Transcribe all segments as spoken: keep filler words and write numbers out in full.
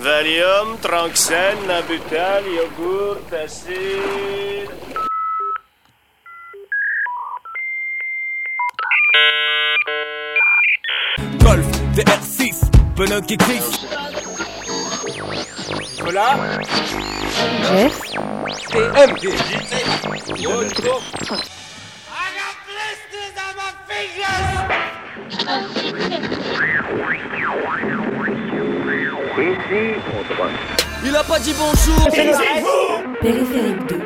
Valium, Tranxène, Nabutal, Yogourt, Acide... Golf, D R six, Benoît qui glisse. Voilà. Jeff. T M D J. I got blisters on my fingers. Ici, on droite. Il a pas dit bonjour. Périphérique deux.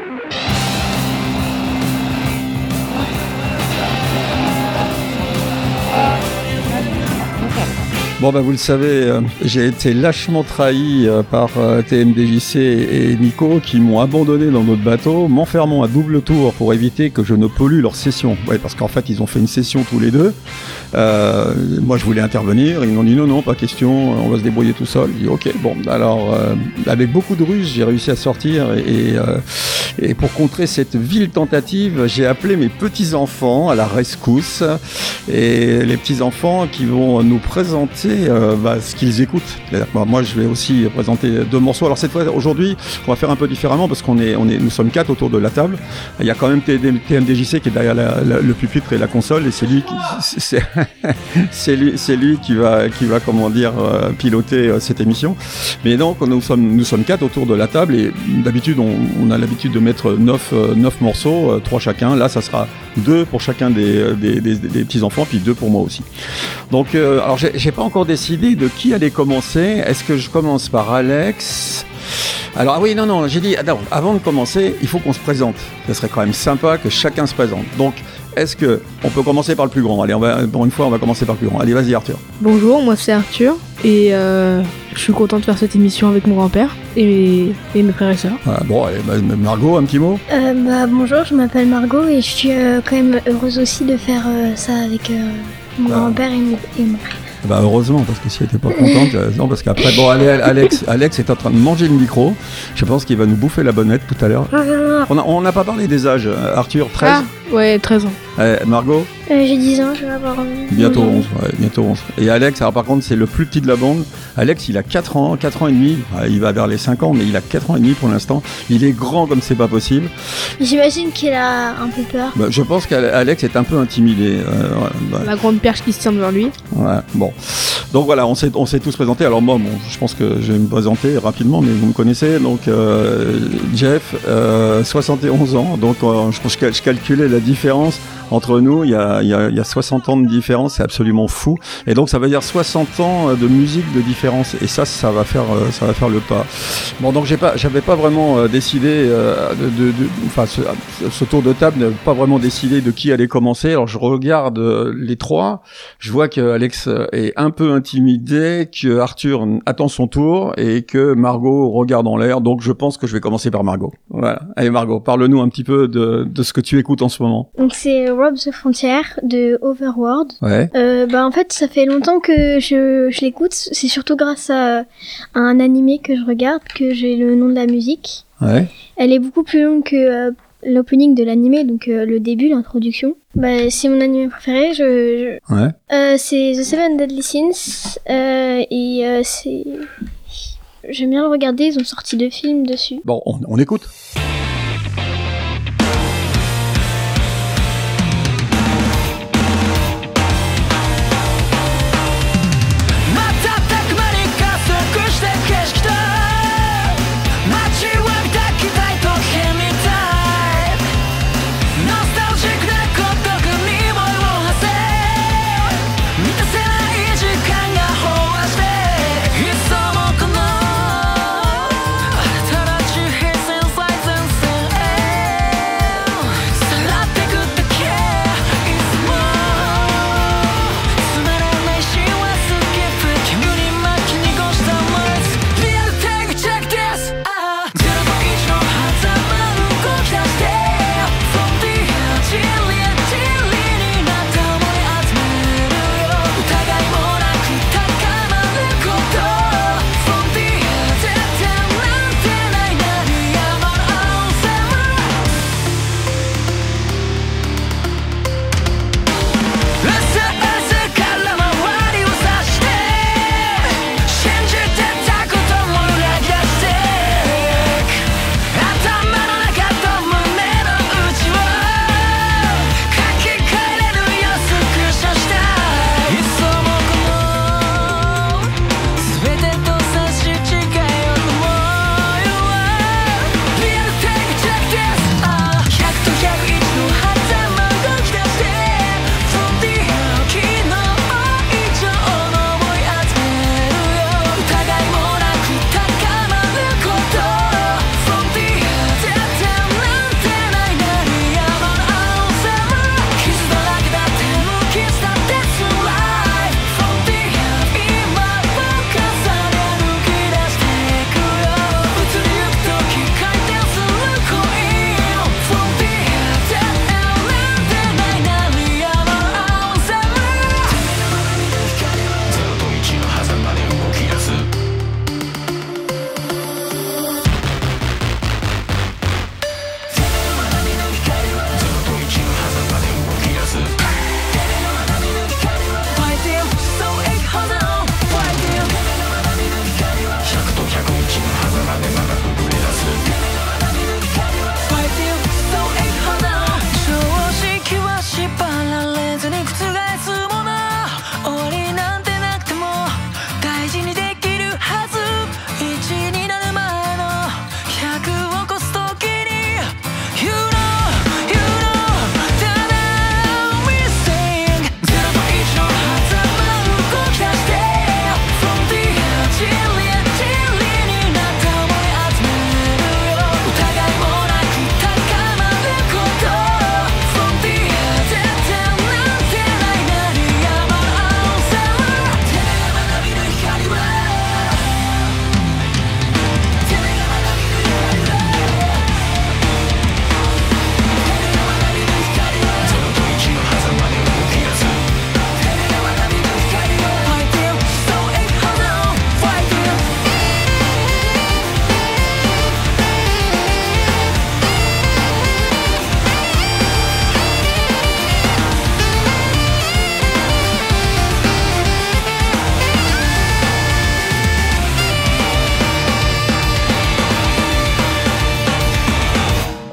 Bon ben vous le savez, euh, j'ai été lâchement trahi euh, par euh, T M D J C et Nico qui m'ont abandonné dans notre bateau, m'enfermant à double tour pour éviter que je ne pollue leur session. Ouais, parce qu'en fait ils ont fait une session tous les deux. Euh, moi je voulais intervenir, ils m'ont dit non non pas question, on va se débrouiller tout seul. J'ai dit ok bon alors euh, avec beaucoup de ruses j'ai réussi à sortir et, et, euh, et pour contrer cette vile tentative j'ai appelé mes petits enfants à la rescousse et les petits enfants qui vont nous présenter Euh, bah, ce qu'ils écoutent. Bah, moi, je vais aussi présenter deux morceaux. Alors cette fois, aujourd'hui, on va faire un peu différemment parce qu'on est, on est, nous sommes quatre autour de la table. Il y a quand même T M D J C qui est derrière la, la, le pupitre et la console, et c'est lui, qui, c'est, c'est lui, c'est lui qui va, qui va, comment dire, piloter cette émission. Mais donc, nous sommes, nous sommes quatre autour de la table, et d'habitude, on, on a l'habitude de mettre neuf, neuf morceaux, trois chacun. Là, ça sera deux pour chacun des, des, des, des petits enfants, puis deux pour moi aussi. Donc, euh, alors, j'ai, j'ai pas encore décidé de qui allait commencer. Est-ce que je commence par Alex ? Alors, ah oui, non, non, j'ai dit, alors, avant de commencer, il faut qu'on se présente. Ça serait quand même sympa que chacun se présente. Donc, est-ce que on peut commencer par le plus grand ? Allez, on va, pour une fois, on va commencer par le plus grand. Allez, vas-y, Arthur. Bonjour, moi, c'est Arthur. Et euh, je suis content de faire cette émission avec mon grand-père et mes, et mes frères et sœurs. Ah, bon, allez, bah, Margaux, un petit mot ? euh, bah, Bonjour, je m'appelle Margaux et je suis euh, quand même heureuse aussi de faire euh, ça avec euh, mon ah. grand-père et mon frère. Bah heureusement, parce que si elle était pas contente, euh, non, parce qu'après, bon, allez, Alex, Alex est en train de manger le micro. Je pense qu'il va nous bouffer la bonnette tout à l'heure. On a, on n'a pas parlé des âges. Arthur, treize. Ah, ouais, treize ans. Euh, Margaux euh, j'ai dix ans, je vais avoir... Bientôt onze, ouais, bientôt onze. Et Alex, alors par contre, c'est le plus petit de la bande. Alex, il a quatre ans, quatre ans et demi. Il va vers les cinq ans, mais il a quatre ans et demi pour l'instant. Il est grand comme c'est pas possible. J'imagine qu'il a un peu peur. Bah, je pense qu'Alex est un peu intimidé. Euh, ouais, ouais. La grande perche qui se tient devant lui. Ouais, bon. Donc voilà, on s'est, on s'est tous présentés. Alors moi, bon, je pense que je vais me présenter rapidement, mais vous me connaissez. Donc euh, Jeff, euh, soixante et onze ans. Donc euh, je, je, je calculais la différence entre nous. Il y a, il y a, il y a soixante ans de différence. C'est absolument fou. Et donc ça veut dire soixante ans de musique de différence. Et ça, ça va faire, ça va faire le pas. Bon, donc j'ai pas, j'avais pas vraiment décidé de, de, de enfin, ce, ce tour de table n'avait pas vraiment décidé de qui allait commencer. Alors je regarde les trois. Je vois que Alex est un peu intimidé, que Arthur attend son tour et que Margaux regarde en l'air. Donc, je pense que je vais commencer par Margaux. Voilà. Allez, Margaux, parle-nous un petit peu de, de ce que tu écoutes en ce moment. Donc, c'est Rob The Frontier de UVERworld. Ouais. Euh, bah, en fait, ça fait longtemps que je, je l'écoute. C'est surtout grâce à, à un animé que je regarde que j'ai le nom de la musique. Ouais. Elle est beaucoup plus longue que euh, l'opening de l'animé, donc euh, le début, l'introduction. Bah, c'est mon anime préféré, je... je... Ouais. Euh, c'est The Seven Deadly Sins, euh, et euh, c'est... J'aime bien le regarder, ils ont sorti deux films dessus. Bon, on, on écoute.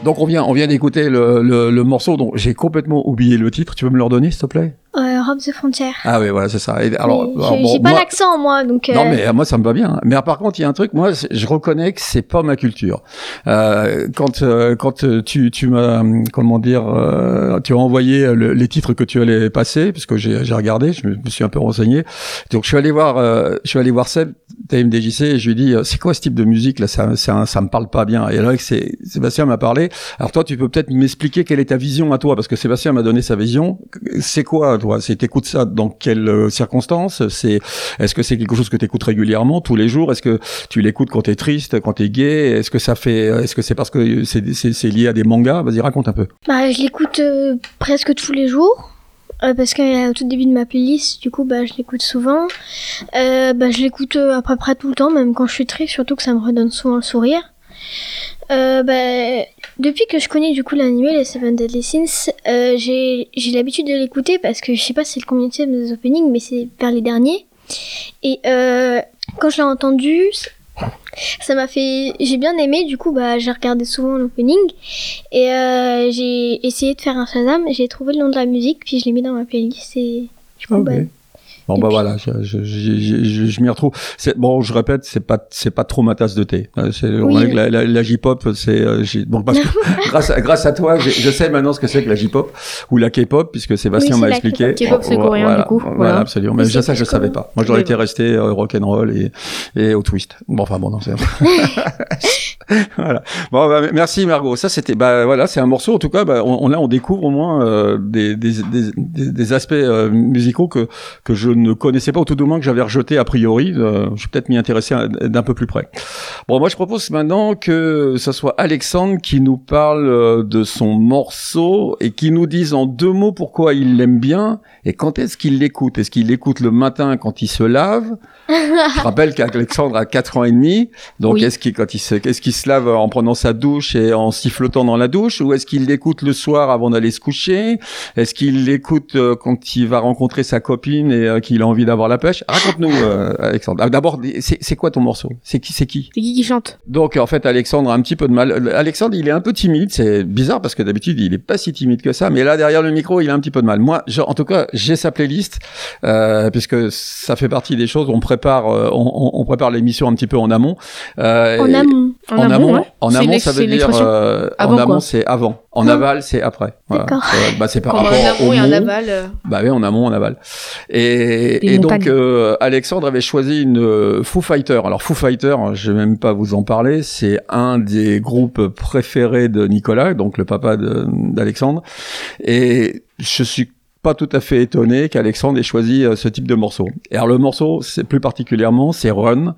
Donc on vient, on vient d'écouter le, le, le morceau dont j'ai complètement oublié le titre. Tu peux me le redonner, s'il te plaît? Euh, Rob The Frontier. Ah oui, voilà, c'est ça. Et, alors, j'ai, alors, bon, j'ai pas moi, l'accent, moi, donc. Euh... Non, mais moi, ça me va bien. Hein. Mais alors, par contre, il y a un truc, moi, je reconnais que c'est pas ma culture. Euh, quand, euh, quand tu, tu m'as, comment dire, euh, tu as envoyé le, les titres que tu allais passer, parce que j'ai, j'ai regardé, je me suis un peu renseigné. Donc, je suis allé voir, euh, je suis allé voir Seb, T M D J C, et je lui ai dit, c'est quoi ce type de musique là? Ça, ça, ça me parle pas bien. Et là, c'est, Sébastien m'a parlé. Alors toi, tu peux peut-être m'expliquer quelle est ta vision à toi, parce que Sébastien m'a donné sa vision. C'est quoi, toi? C'est t'écoutes ça dans quelles circonstances? C'est, est-ce que c'est quelque chose que t'écoutes régulièrement, tous les jours? Est-ce que tu l'écoutes quand t'es triste, quand t'es gay? Est-ce que ça fait, est-ce que c'est parce que c'est, c'est, c'est lié à des mangas? Vas-y, raconte un peu. Bah, je l'écoute euh, presque tous les jours. Euh, parce qu'au euh, tout début de ma playlist, du coup, bah, je l'écoute souvent. Euh, bah, je l'écoute euh, à peu près tout le temps, même quand je suis triste, surtout que ça me redonne souvent le sourire. Euh, bah, depuis que je connais du coup l'animé, les Seven Deadly Sins, euh, j'ai, j'ai l'habitude de l'écouter parce que je sais pas si c'est le combien des openings, mais c'est vers les derniers. Et euh, quand je l'ai entendu, ça m'a fait, j'ai bien aimé, du coup bah j'ai regardé souvent l'opening et euh, j'ai essayé de faire un Shazam, j'ai trouvé le nom de la musique puis je l'ai mis dans ma playlist et du coup okay. bah Bon bah voilà, je, je, je, je, je m'y retrouve. C'est, bon, je répète, c'est pas c'est pas trop ma tasse de thé. C'est, oui. Avec la, la, la J-pop, c'est j'ai, bon parce que grâce à, grâce à toi, je, je sais maintenant ce que c'est que la J-pop ou la K-pop puisque Sébastien oui, m'a expliqué. La K-pop c'est coréen voilà, du coup. Voilà, voilà absolument. Mais, mais ça, ça je savais pas. Moi j'aurais été resté euh, rock'n'roll et et au twist. Bon enfin bon non c'est. Voilà. Bon, bah, merci Margaux. Ça c'était bah voilà, c'est un morceau en tout cas. Bah, on, on là on découvre au moins euh, des, des des des aspects euh, musicaux que que je ne connaissais pas, ou tout du moins que j'avais rejeté a priori. Euh, je vais peut-être m'y intéresser d'un peu plus près. Bon, moi je propose maintenant que ça soit Alexandre qui nous parle de son morceau et qui nous dise en deux mots pourquoi il l'aime bien et quand est-ce qu'il l'écoute. Est-ce qu'il l'écoute le matin quand il se lave? Je rappelle qu'Alexandre a quatre ans et demi, donc oui. est-ce qu'il quand il se est-ce qu'il se lave en prenant sa douche et en sifflotant dans la douche, ou est-ce qu'il l'écoute le soir avant d'aller se coucher? Est-ce qu'il l'écoute quand il va rencontrer sa copine et qu'il a envie d'avoir la pêche? Raconte-nous, euh, Alexandre. D'abord, c'est, c'est quoi ton morceau? C'est qui, c'est qui? C'est qui qui chante? Donc, en fait, Alexandre a un petit peu de mal. Alexandre, il est un peu timide. C'est bizarre parce que d'habitude, il est pas si timide que ça. Mais là, derrière le micro, il a un petit peu de mal. Moi, je, en tout cas, j'ai sa playlist, euh, puisque ça fait partie des choses. On prépare, euh, on, on prépare l'émission un petit peu en amont. Euh, en amont. En, en amont, ouais. En amont, ça veut dire, euh, avant, en amont, quoi. C'est avant. En non. aval, c'est après. Voilà. D'accord. Euh, bah, c'est par Quand rapport en amont au et en aval. Euh... Bah oui, en amont, en aval. Et, et donc, euh, Alexandre avait choisi une euh, Foo Fighters. Alors, Foo Fighters, je vais même pas vous en parler. C'est un des groupes préférés de Nicolas, donc le papa de, d'Alexandre. Et je suis pas tout à fait étonné qu'Alexandre ait choisi euh, ce type de morceau. Et alors, le morceau, c'est plus particulièrement, c'est Run.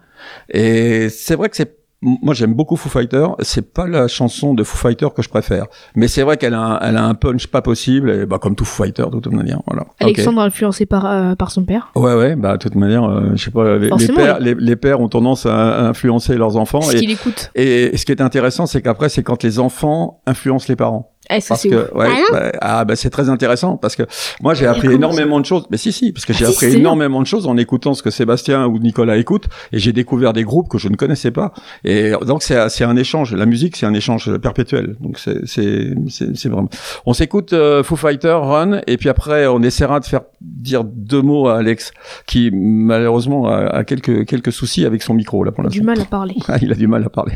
Et c'est vrai que c'est moi, j'aime beaucoup Foo Fighters. C'est pas la chanson de Foo Fighters que je préfère, mais c'est vrai qu'elle a, un, elle a un punch pas possible. Et bah comme tout Foo Fighters, de toute manière. Voilà. Alexandre okay. influencé par euh, par son père. Ouais, ouais. Bah de toute manière, euh, je sais pas. Les, les pères, oui. les, les pères ont tendance à influencer leurs enfants. Ce et, qu'il écoute. Et, et ce qui est intéressant, c'est qu'après, c'est quand les enfants influencent les parents. Est-ce parce que, que ouais, ah, bah, ah bah c'est très intéressant parce que moi j'ai appris énormément de choses mais si si parce que j'ai ah, appris si, énormément bien. de choses en écoutant ce que Sébastien ou Nicolas écoutent et j'ai découvert des groupes que je ne connaissais pas et donc c'est c'est un échange, la musique c'est un échange perpétuel donc c'est c'est c'est, c'est vraiment on s'écoute euh, Foo Fighters Run et puis après on essaiera de faire dire deux mots à Alex qui malheureusement a, a quelques quelques soucis avec son micro là pour l'instant. Il a du mal à parler. Ah, il a du mal à parler.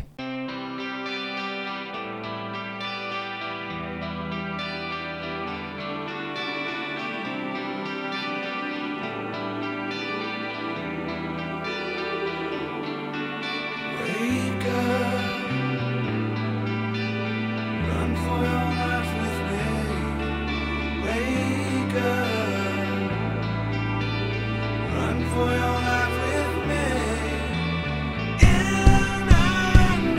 For your life with me, and I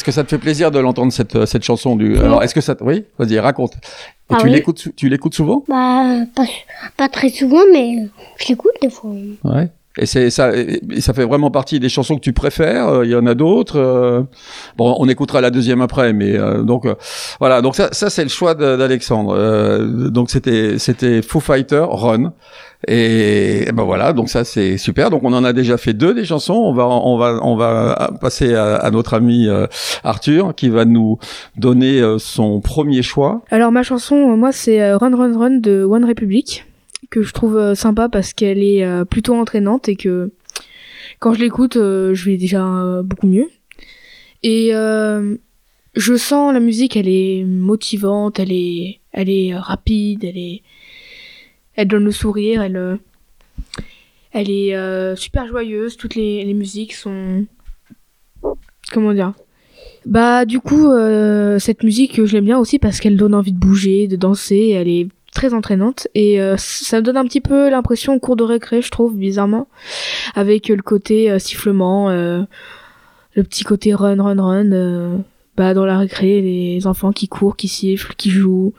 Est-ce que ça te fait plaisir de l'entendre, cette, cette chanson du... Oui. Alors, est-ce que ça te... Oui, vas-y, raconte. Ah, tu, oui. l'écoutes, tu l'écoutes souvent? Bah, pas, pas très souvent, mais je l'écoute des fois. Ouais. Et c'est, ça, et ça fait vraiment partie des chansons que tu préfères. Il y en a d'autres. Euh, bon, on écoutera la deuxième après, mais euh, donc euh, voilà. Donc ça, ça c'est le choix de, d'Alexandre. Euh, donc c'était, c'était Foo Fighters, Run. Et, et ben voilà. Donc ça c'est super. Donc on en a déjà fait deux des chansons. On va, on va, on va passer à, à notre ami euh, Arthur qui va nous donner euh, son premier choix. Alors ma chanson, moi c'est Run Run Run de OneRepublic, que je trouve sympa parce qu'elle est plutôt entraînante et que quand je l'écoute, je vais déjà beaucoup mieux. Et euh, je sens la musique, elle est motivante, elle est, elle est rapide, elle est, elle donne le sourire, elle, elle est euh, super joyeuse. Toutes les, les musiques sont, comment dire? Bah du coup, euh, cette musique, je l'aime bien aussi parce qu'elle donne envie de bouger, de danser. Elle est très entraînante et euh, ça me donne un petit peu l'impression au cours de récré, je trouve, bizarrement, avec euh, le côté euh, sifflement, euh, le petit côté run run run euh, bah dans la récré, les enfants qui courent, qui sifflent, qui jouent,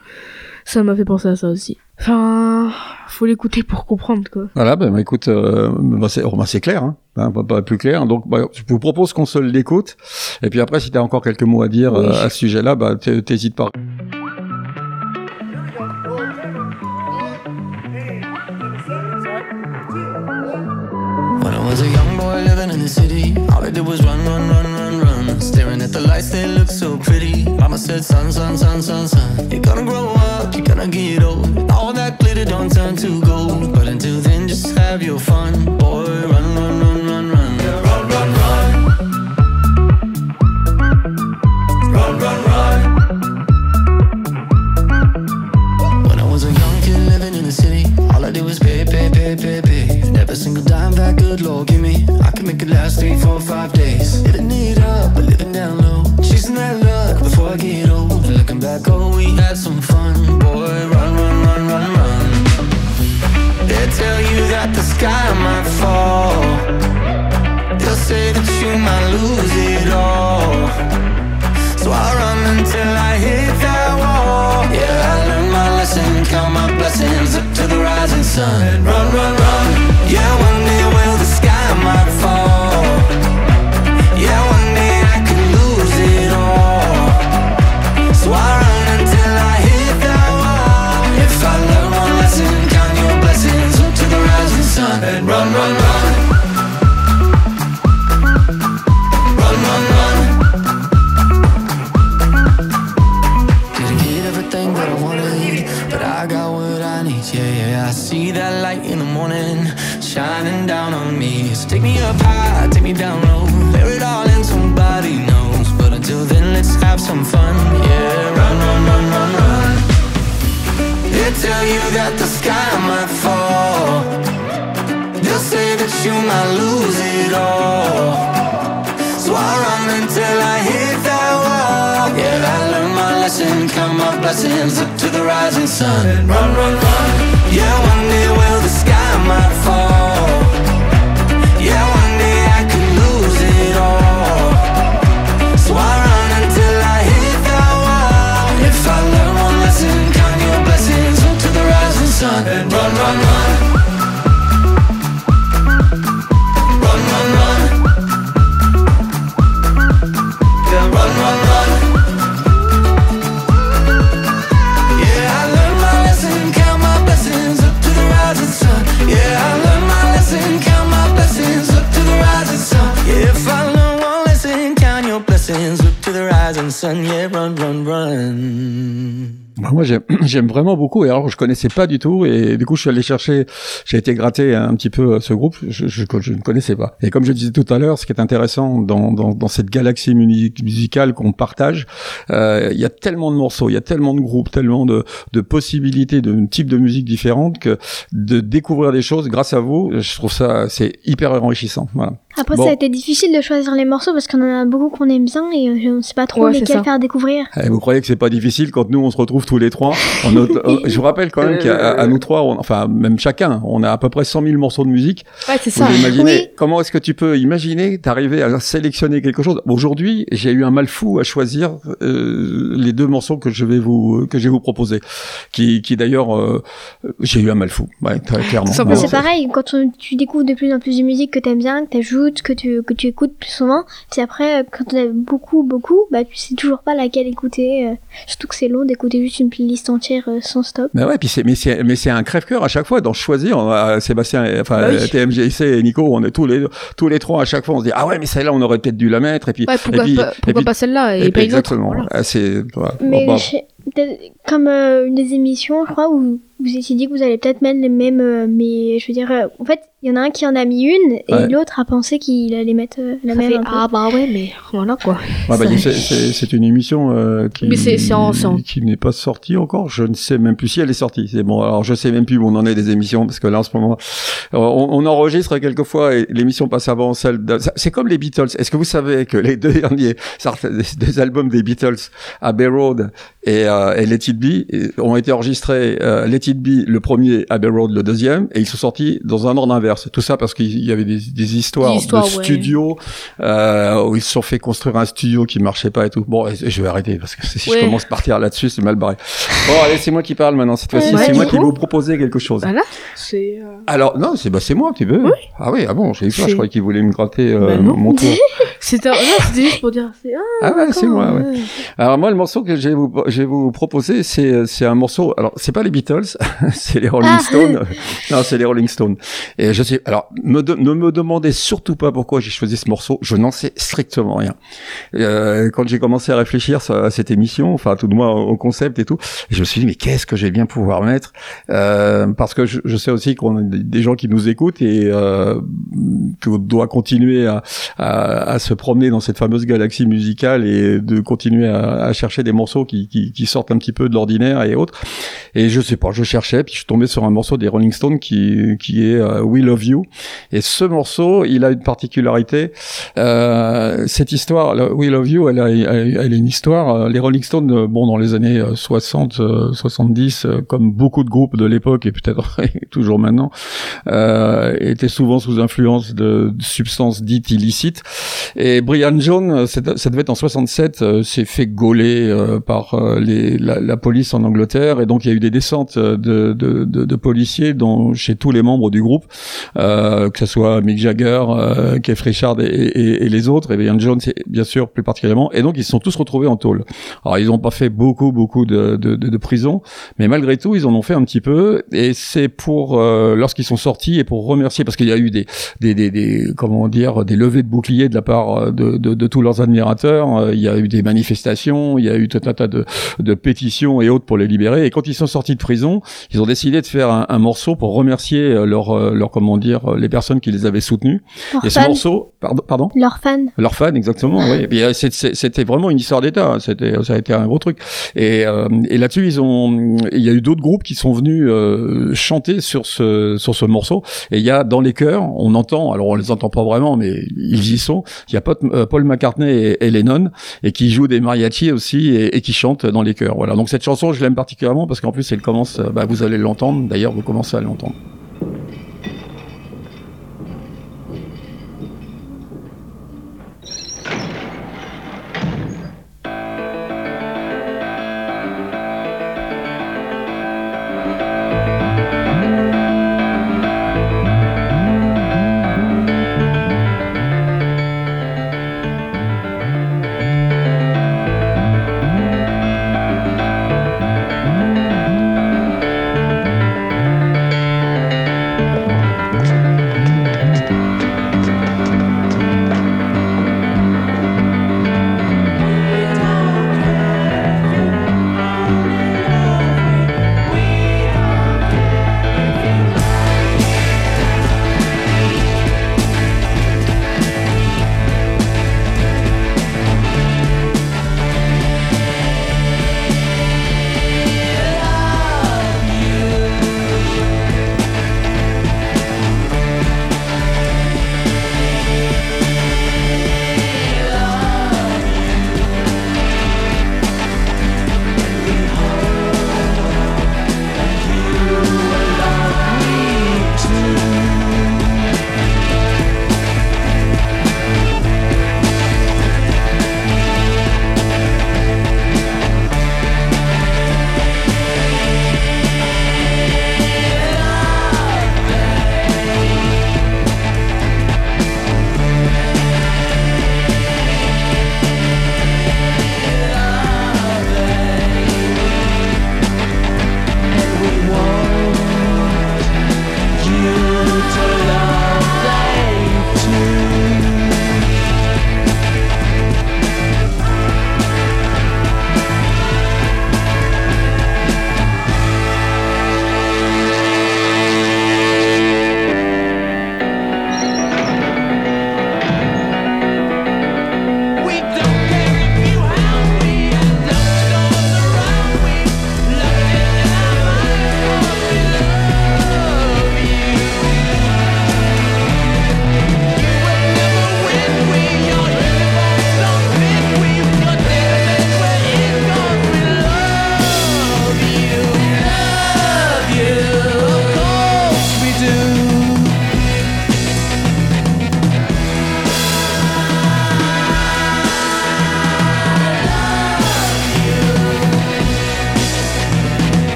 ça m'a fait penser à ça aussi. Enfin, faut l'écouter pour comprendre, quoi. Voilà, ben bah, bah, écoute, euh, bah, c'est, oh, bah, c'est clair, hein, hein, pas, pas plus clair. Donc, bah, je vous propose qu'on se l'écoute et puis après, si t'as encore quelques mots à dire oui. euh, à ce sujet-là, bah t'hésites pas. City, all I did was run, run, run, run, run. Staring at the lights, they look so pretty. Mama said, son, son, son, son, son, you're gonna grow up, you're gonna get old. All that glitter don't turn to gold. But until then, just have your fun. Boy, run, run, run, run, run. Run, run, run. Run, run, run. When I was a young kid living in the city, all I did was pay, pay, pay, pay, pay. Never single dime that good Lord give me. Make it last three, four, five days. Living it up, but living down low. Chasing that luck before I get old. And looking back, oh, we had some fun. Boy, run, run, run, run, run. They tell you that the sky might fall. They'll say that you might lose it all. So I run until I hit that wall. Yeah, I learned my lesson, count my blessings up to the rising sun. Run, run, run. Yeah, one day will the sky might fall. Yeah, one day I could lose it all. So I run until I hit that wall. If I learn one lesson, count your blessings up to the rising sun. And run, run, run. Run, run, run. Didn't get everything that I wanted, but I got what I need. Yeah, yeah, I see that light in the morning shining down on me. So take me up high, take me down low. Bear it all and somebody knows. But until then, let's have some fun. Yeah, run, run, run, run, run. They tell you that the sky might fall. They'll say that you might lose it all. So I run until I hit that wall. Yeah, I learned my lesson, count my blessings up to the rising sun. And run, run, run. Yeah, one day will the sky might fall. And run, run, run. Run, run, run. Yeah, run, run, run. Yeah, I learned my lesson, count my blessings up to the rising sun. Yeah, I learned my lesson, count my blessings up to the rising sun. Yeah, if I learn one lesson, count your blessings up to the rising sun. Yeah, run, run, run. Moi, j'aime, j'aime vraiment beaucoup. Et alors, je connaissais pas du tout. Et du coup, je suis allé chercher. J'ai été gratter un petit peu ce groupe. Je, je, je ne connaissais pas. Et comme je disais tout à l'heure, ce qui est intéressant dans, dans, dans cette galaxie musicale qu'on partage, euh, il y a tellement de morceaux, il y a tellement de groupes, tellement de, de possibilités, de types de musique différentes que de découvrir des choses grâce à vous, je trouve ça c'est hyper enrichissant. Voilà. Après, bon. Ça a été difficile de choisir les morceaux parce qu'on en a beaucoup qu'on aime bien et on ne sait pas trop ouais, lesquels faire découvrir. Et vous croyez que c'est pas difficile quand nous on se retrouve tous les trois on a, je vous rappelle quand même qu'à nous trois, on, enfin même chacun, on a à peu près cent mille morceaux de musique. Ouais, c'est ça. Vous imaginez, oui. Comment est-ce que tu peux imaginer d'arriver à sélectionner quelque chose ? Aujourd'hui, j'ai eu un mal fou à choisir euh, les deux morceaux que je vais vous que je vais vous proposer, qui, qui d'ailleurs euh, j'ai eu un mal fou, ouais, très clairement. C'est, bon, c'est pareil quand on, tu découvres de plus en plus de musique que t'aimes bien, que t'as joué. Que tu, que tu écoutes plus souvent, puis après quand on a beaucoup beaucoup bah tu sais toujours pas laquelle écouter, euh, surtout que c'est long d'écouter juste une playlist entière euh, sans stop. Mais ouais, puis c'est mais c'est mais c'est un crève-cœur à chaque fois d'en choisir. A, Sébastien et, enfin oui. T M J C et Nico, on est tous les tous les trois à chaque fois on se dit ah ouais mais celle-là on aurait peut-être dû la mettre et puis ouais, pourquoi, et puis, pas, pourquoi et puis, pas celle-là et, et pas une exactement, autre. Voilà. C'est ouais, mais bon, comme euh, une des émissions je crois où vous étiez dit que vous allez peut-être mettre les mêmes euh, mais je veux dire euh, en fait il y en a un qui en a mis une et ouais. L'autre a pensé qu'il allait mettre euh, la ça même fait, ah bah ouais mais voilà quoi ouais, bah, c'est, c'est, c'est une émission euh, qui, mais c'est, c'est en qui n'est pas sortie encore, je ne sais même plus si elle est sortie, c'est bon alors je sais même plus où on en est des émissions parce que là en ce moment on, on enregistre quelquefois et l'émission passe avant celle de... c'est comme les Beatles, est-ce que vous savez que les deux derniers des albums des Beatles Abbey Road et euh, et Let It Be ont été enregistrés euh, Let It Be le premier, Abbey Road le deuxième et ils sont sortis dans un ordre inverse, tout ça parce qu'il y avait des, des, histoires, des histoires de ouais. Studios euh, où ils se sont fait construire un studio qui marchait pas et tout, bon je vais arrêter parce que si ouais. Je commence à partir là-dessus c'est mal barré. Bon allez c'est moi qui parle maintenant cette fois-ci, ouais, c'est moi qui vais vous proposer quelque chose. Voilà, c'est euh... alors non c'est bah c'est moi tu veux oui. Ah oui ah bon j'ai eu ça, je croyais qu'ils voulaient me gratter euh, ben mon tour. C'était un... non, c'était juste pour dire c'est... ah, ah ouais c'est moi ouais. Alors moi le morceau que je vais vous, je vais vous proposer, c'est, c'est un morceau, alors c'est pas les Beatles, c'est les Rolling Stones, non c'est les Rolling Stones, et je sais, alors me de, ne me demandez surtout pas pourquoi j'ai choisi ce morceau, je n'en sais strictement rien, euh, quand j'ai commencé à réfléchir à cette émission, enfin tout de moi au concept et tout, je me suis dit mais qu'est-ce que je vais bien pouvoir mettre, euh, parce que je, je sais aussi qu'on a des gens qui nous écoutent et euh, qu'on doit continuer à, à, à se promener dans cette fameuse galaxie musicale et de continuer à, à chercher des morceaux qui, qui, qui sortent un petit peu de l'ordinaire et autres. Et je sais pas, je cherchais, puis je suis tombé sur un morceau des Rolling Stones qui, qui est euh, We Love You. Et ce morceau, il a une particularité. Euh, cette histoire, le We Love You, elle a, elle, elle a une histoire. Les Rolling Stones, bon, dans les années soixante, soixante-dix, comme beaucoup de groupes de l'époque, et peut-être toujours maintenant, euh, étaient souvent sous influence de, de substances dites illicites. Et Brian Jones, ça devait être en soixante-sept, euh, s'est fait gauler euh, par euh, les La, la police en Angleterre et donc il y a eu des descentes de, de, de, de policiers dont, chez tous les membres du groupe, euh, que ce soit Mick Jagger, euh, Keith Richards et, et, et les autres, et Brian Jones bien sûr plus particulièrement, et donc ils se sont tous retrouvés en tôle. Alors ils n'ont pas fait beaucoup beaucoup de, de, de, de prison, mais malgré tout ils en ont fait un petit peu, et c'est pour euh, lorsqu'ils sont sortis et pour remercier, parce qu'il y a eu des, des, des, des comment dire, des levées de boucliers de la part de, de, de tous leurs admirateurs, il y a eu des manifestations, il y a eu tout un tas de, de de pétitions et autres pour les libérer. Et quand ils sont sortis de prison, ils ont décidé de faire un, un morceau pour remercier leur, leur, comment dire, les personnes qui les avaient soutenus. Leur et fan. Ce morceau, pardon, pardon. Leur fan. Leur fan, exactement. Oui. Et puis, c'est, c'est, c'était vraiment une histoire d'État. C'était, ça a été un gros truc. Et, euh, et là-dessus, ils ont, il y a eu d'autres groupes qui sont venus euh, chanter sur ce, sur ce morceau. Et il y a dans les chœurs, on entend, alors on les entend pas vraiment, mais ils y sont. Il y a Paul McCartney et, et Lennon, et qui jouent des mariachis aussi et, et qui chantent dans les chœurs. Voilà. Donc cette chanson, je l'aime particulièrement parce qu'en plus, elle commence. Bah, vous allez l'entendre. D'ailleurs, vous commencez à l'entendre.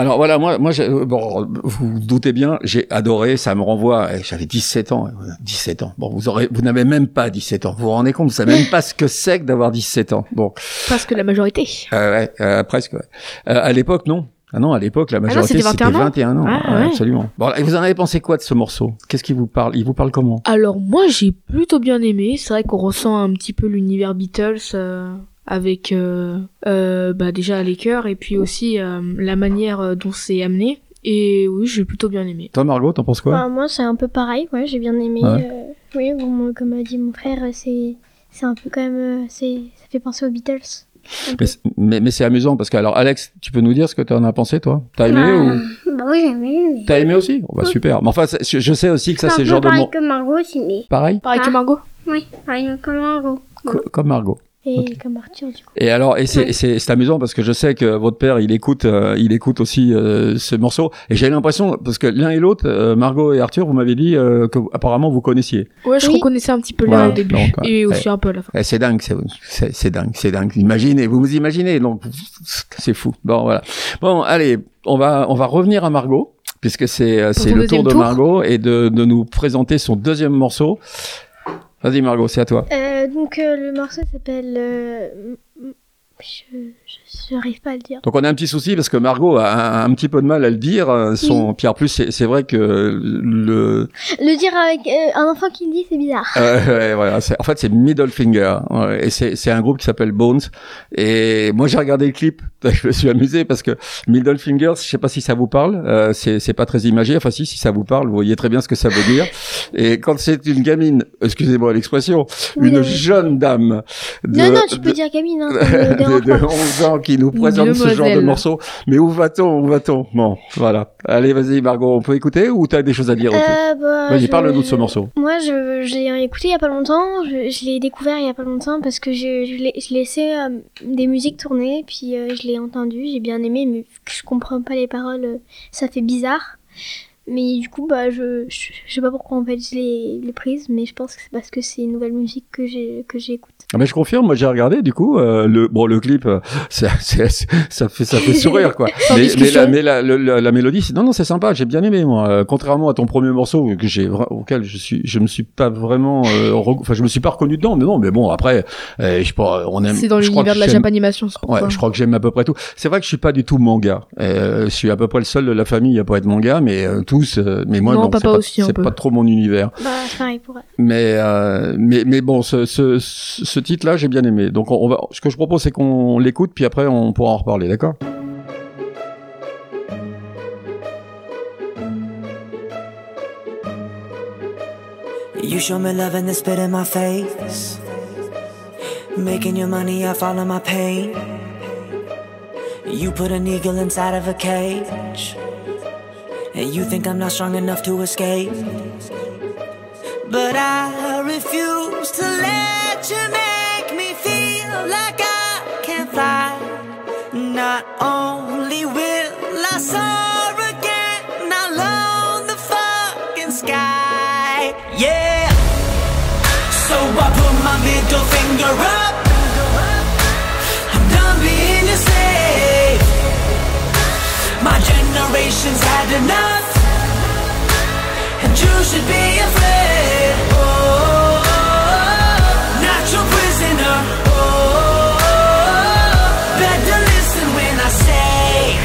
Alors voilà, moi, moi j'ai, bon, vous, vous doutez bien, j'ai adoré, ça me renvoie, j'avais dix-sept ans, dix-sept ans, bon, vous aurez, vous n'avez même pas dix-sept ans, vous vous rendez compte, vous savez même pas ce que c'est que d'avoir dix-sept ans, bon. Presque la majorité. Euh, ouais, euh, presque, ouais. Euh, à l'époque, non. Ah non, à l'époque, la majorité, ah non, c'était, vingt et un ans. Ah, ouais, ouais. Absolument. Bon, et vous en avez pensé quoi de ce morceau? Qu'est-ce qu'il vous parle? Il vous parle comment? Alors, moi, j'ai plutôt bien aimé. C'est vrai qu'on ressent un petit peu l'univers Beatles, euh, avec, euh, euh, bah, déjà les chœurs, et puis aussi, euh, la manière dont c'est amené. Et oui, j'ai plutôt bien aimé. Toi, Margaux, t'en penses quoi? Bah, moi, c'est un peu pareil. Ouais, j'ai bien aimé. Ouais. Euh, oui, bon, moi, comme a dit mon frère, c'est, c'est un peu quand même, c'est, ça fait penser aux Beatles. Mais, mais, mais c'est amusant parce que, alors, Alex, tu peux nous dire ce que tu en as pensé, toi? T'as aimé bah, ou? Bah oui, j'ai aimé. T'as aimé aussi? Oh, bah super. Mais enfin, je, je sais aussi que ça, c'est, c'est genre de. Pareil que Margaux, mais. Pareil? Pareil ah. que Margaux? Oui, pareil que Margaux. Co- comme Margaux. Et okay. comme Arthur, du coup. Et alors, et c'est, ouais. c'est, c'est amusant parce que je sais que votre père, il écoute, euh, il écoute aussi euh, ce morceau. Et j'ai l'impression, parce que l'un et l'autre, euh, Margaux et Arthur, vous m'avez dit euh, que apparemment vous connaissiez. Ouais, je oui. reconnaissais un petit peu l'un au ouais, début donc, ouais, et aussi ouais. un peu à la fin. Et c'est dingue, c'est, c'est, c'est dingue, c'est dingue. Imaginez, vous vous imaginez, donc c'est fou. Bon, voilà. Bon, allez, on va, on va revenir à Margaux puisque c'est, c'est le tour de tour. Margaux et de, de nous présenter son deuxième morceau. Vas-y Margaux, c'est à toi. Euh, donc euh, le morceau s'appelle... Euh... Je, je n'arrive pas à le dire. Donc on a un petit souci parce que Margaux a un, un petit peu de mal à le dire. Son oui. Pierre plus, c'est, c'est vrai que le... Le dire avec euh, un enfant qui le dit, c'est bizarre. Euh, ouais, ouais, c'est, en fait, c'est Middle Finger. Ouais, et c'est, c'est un groupe qui s'appelle Bohnes. Et moi, j'ai regardé le clip. Je me suis amusé parce que Middle Finger, je sais pas si ça vous parle. Euh, c'est, c'est pas très imagé. Enfin, si, si ça vous parle, vous voyez très bien ce que ça veut dire. Et quand c'est une gamine, excusez-moi l'expression, oui, une oui. jeune dame... De, non, non, tu de... peux dire gamine, hein. De, de onze ans qui nous présente ce genre de morceau. Mais où va-t-on? Où va-t-on? Bon, voilà. Allez, vas-y, Margaux, on peut écouter ou t'as des choses à dire? Euh, bah, vas-y, je... parle-nous de ce morceau. Moi, je, je l'ai écouté il y a pas longtemps. Je, je l'ai découvert il y a pas longtemps parce que je, je, l'ai, je laissais euh, des musiques tourner, puis euh, je l'ai entendu, j'ai bien aimé, mais je comprends pas les paroles, euh, ça fait bizarre. Mais du coup, bah, je, je, je sais pas pourquoi en fait je l'ai, l'ai prise, mais je pense que c'est parce que c'est une nouvelle musique que, j'ai, que j'écoute. Ah mais je confirme, moi j'ai regardé du coup, euh, le, bon, le clip, euh, ça, c'est, ça, fait, ça fait sourire quoi. mais mais, la, mais la, la, la mélodie, c'est, non, non, c'est sympa, j'ai bien aimé moi. Euh, contrairement à ton premier morceau que j'ai, auquel je, suis, je me suis pas vraiment. Enfin, euh, rec- je me suis pas reconnu dedans, mais non, mais bon, après, euh, je, on aime. C'est dans l'univers de la Japanimation, c'est pour ouais, ça. Je crois que j'aime à peu près tout. C'est vrai que je suis pas du tout manga. Euh, je suis à peu près le seul de la famille à pas être manga, mais. Euh, tous, mais moi non, bon, c'est, pas, aussi, c'est pas trop mon univers. Bah, pareil pour elle. Mais, euh, mais, mais bon, ce, ce, ce titre-là, j'ai bien aimé. Donc, on, on va, ce que je propose, c'est qu'on l'écoute, puis après, on pourra en reparler, d'accord ? You show me love and they spit in my face. Making your money, I follow my pain. You put an eagle inside of a cage. And you think I'm not strong enough to escape. But I refuse to let you make me feel like I can fly. Not only will I soar again, I'll own the fucking sky. Yeah. So I put my middle finger up. I'm done being a slave. My generation's had enough, and you should be afraid. Oh, not your prisoner. Oh, better listen when I say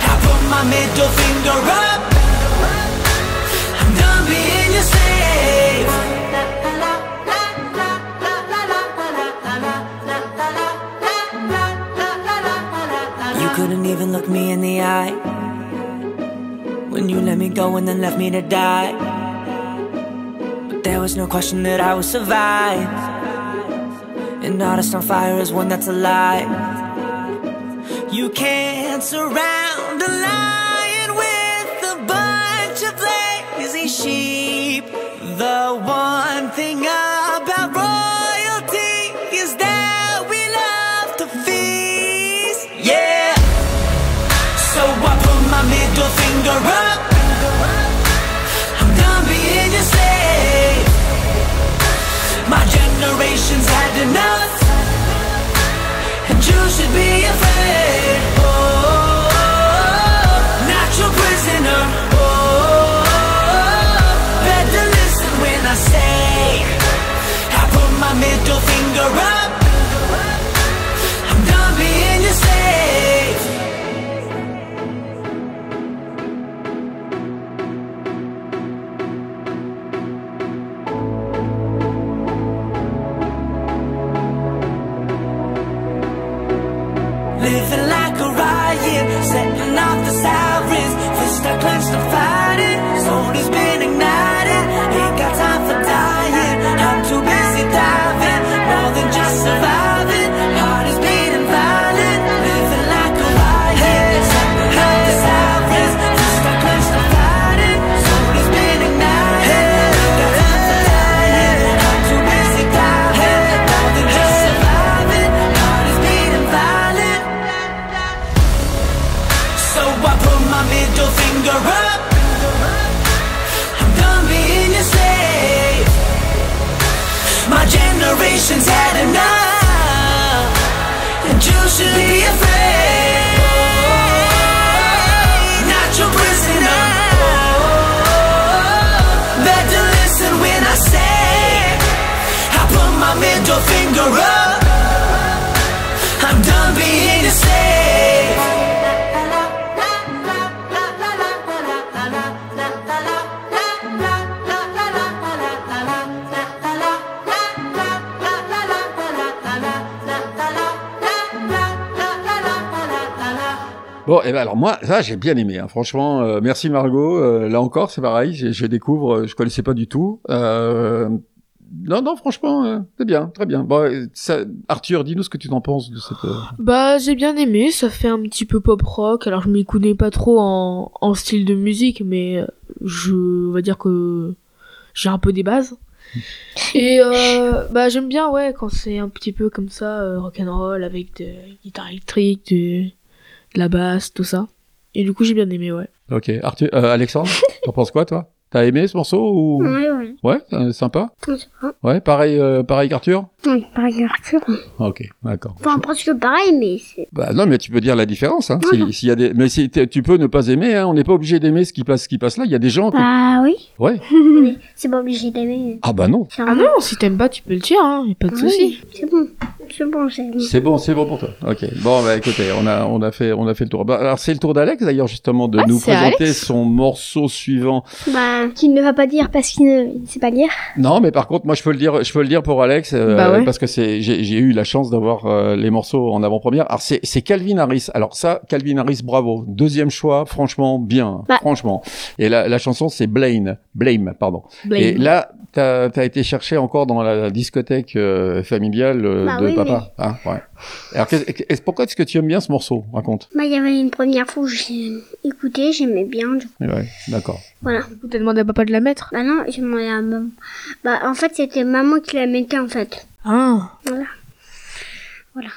I put my middle finger up. I'm done being your slave. You couldn't even look me in the eye. When you let me go and then left me to die. But there was no question that I would survive. An artist on fire is one that's alive. You can't surround a lion with a bunch of lazy sheep. The one thing about royalty is that we love to feast. Yeah. So I put my middle finger up. Generations had enough, and you should be afraid. Oh, up. I'm done being your slave. Living like a riot, setting off the sirens. Fist I clenched to fight it. Soul has been ignited. Ain't got time for dying. I'm too busy diving, more than just surviving. Heart is beating violent. Living like a riot, setting off the sirens. Fist I clenched to fight it. Soul has been ignited. Ain't got time for dying. I'm too busy diving, more than just surviving. Heart is beating violent. So I put my middle finger up. My generation's had enough, and you should be afraid, not your prisoner. Better listen when I say, I put my middle finger up. I'm done being a slave. Bon, et eh ben alors moi, ça j'ai bien aimé, hein. Franchement, euh, merci Margaux. Euh, là encore, c'est pareil, je découvre, euh, je connaissais pas du tout. Euh, non, non, franchement, euh, c'est bien, très bien. Bon, ça, Arthur, dis-nous ce que tu en penses de cette. Euh... Bah, j'ai bien aimé. Ça fait un petit peu pop rock. Alors, je m'y connais pas trop en, en style de musique, mais je, on va dire que j'ai un peu des bases. Et euh, bah j'aime bien, ouais, quand c'est un petit peu comme ça, euh, rock and roll avec des guitares électriques, de la basse, tout ça. Et du coup, j'ai bien aimé, ouais. Ok. Arthur, euh, Alexandre, t'en penses quoi, toi ? T'as aimé ce morceau ou... Oui, oui. Ouais, euh, sympa. Tout ça. Ouais, pareil, euh, pareil qu'Arthur ? Oui, pareil qu'Arthur. Ok, d'accord. Enfin, presque pareil, mais c'est... Bah non, mais tu peux dire la différence, hein. Voilà. Si, s'il y a des... Mais si tu peux ne pas aimer, hein. On n'est pas obligé d'aimer ce qui passe, ce qui passe là. Il y a des gens... Bah que... oui. Ouais. Mais c'est pas obligé d'aimer. Ah bah non. Ah non, si t'aimes pas, tu peux le dire, hein. Il n'y a pas de oui, souci. C'est bon. C'est bon, c'est bon. C'est bon, c'est bon pour toi. Ok. Bon, bah écoutez, on a, on a fait, on a fait le tour. Bah, alors c'est le tour d'Alex d'ailleurs justement de ah, nous présenter Alex son morceau suivant. Bah, qu'il ne va pas dire parce qu'il ne sait pas lire. Non, mais par contre, moi je peux le dire, je peux le dire pour Alex euh, bah ouais. Parce que c'est, j'ai, j'ai eu la chance d'avoir euh, les morceaux en avant-première. Alors c'est, c'est Calvin Harris. Alors ça, Calvin Harris, bravo, deuxième choix, franchement bien, bah. franchement. Et la, la chanson c'est Blame, Blame, pardon. Blame. Et là, t'as, t'as été chercher encore dans la discothèque euh, familiale euh, bah, de. Oui. Papa, mais... ah, ouais. Alors, qu'est-ce, qu'est-ce, pourquoi est-ce que tu aimes bien ce morceau ? Raconte. Bah, il y avait une première fois où j'ai écouté, j'aimais bien. Du coup. Ouais, d'accord. Voilà. T'as demandé à papa de la mettre ? Bah non, j'ai demandé à maman. Bah, en fait, c'était maman qui la mettait, en fait. Ah. Voilà. Voilà.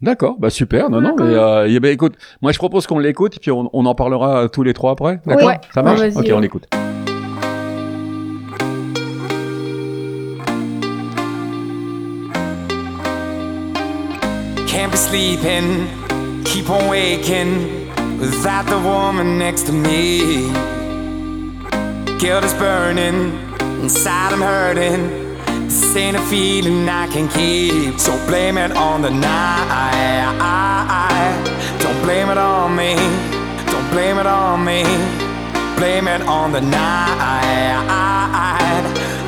D'accord, bah super, non, voilà, non, mais euh, et, bah, écoute, moi je propose qu'on l'écoute et puis on, on en parlera tous les trois après, d'accord ? Oui. Ça marche ? Ouais, vas-y, ok, ouais. On l'écoute. Can't be sleeping, keep on waking without the woman next to me. Guilt is burning, inside I'm hurting. This ain't a feeling I can keep. So blame it on the night. Don't blame it on me, don't blame it on me. Blame it on the night.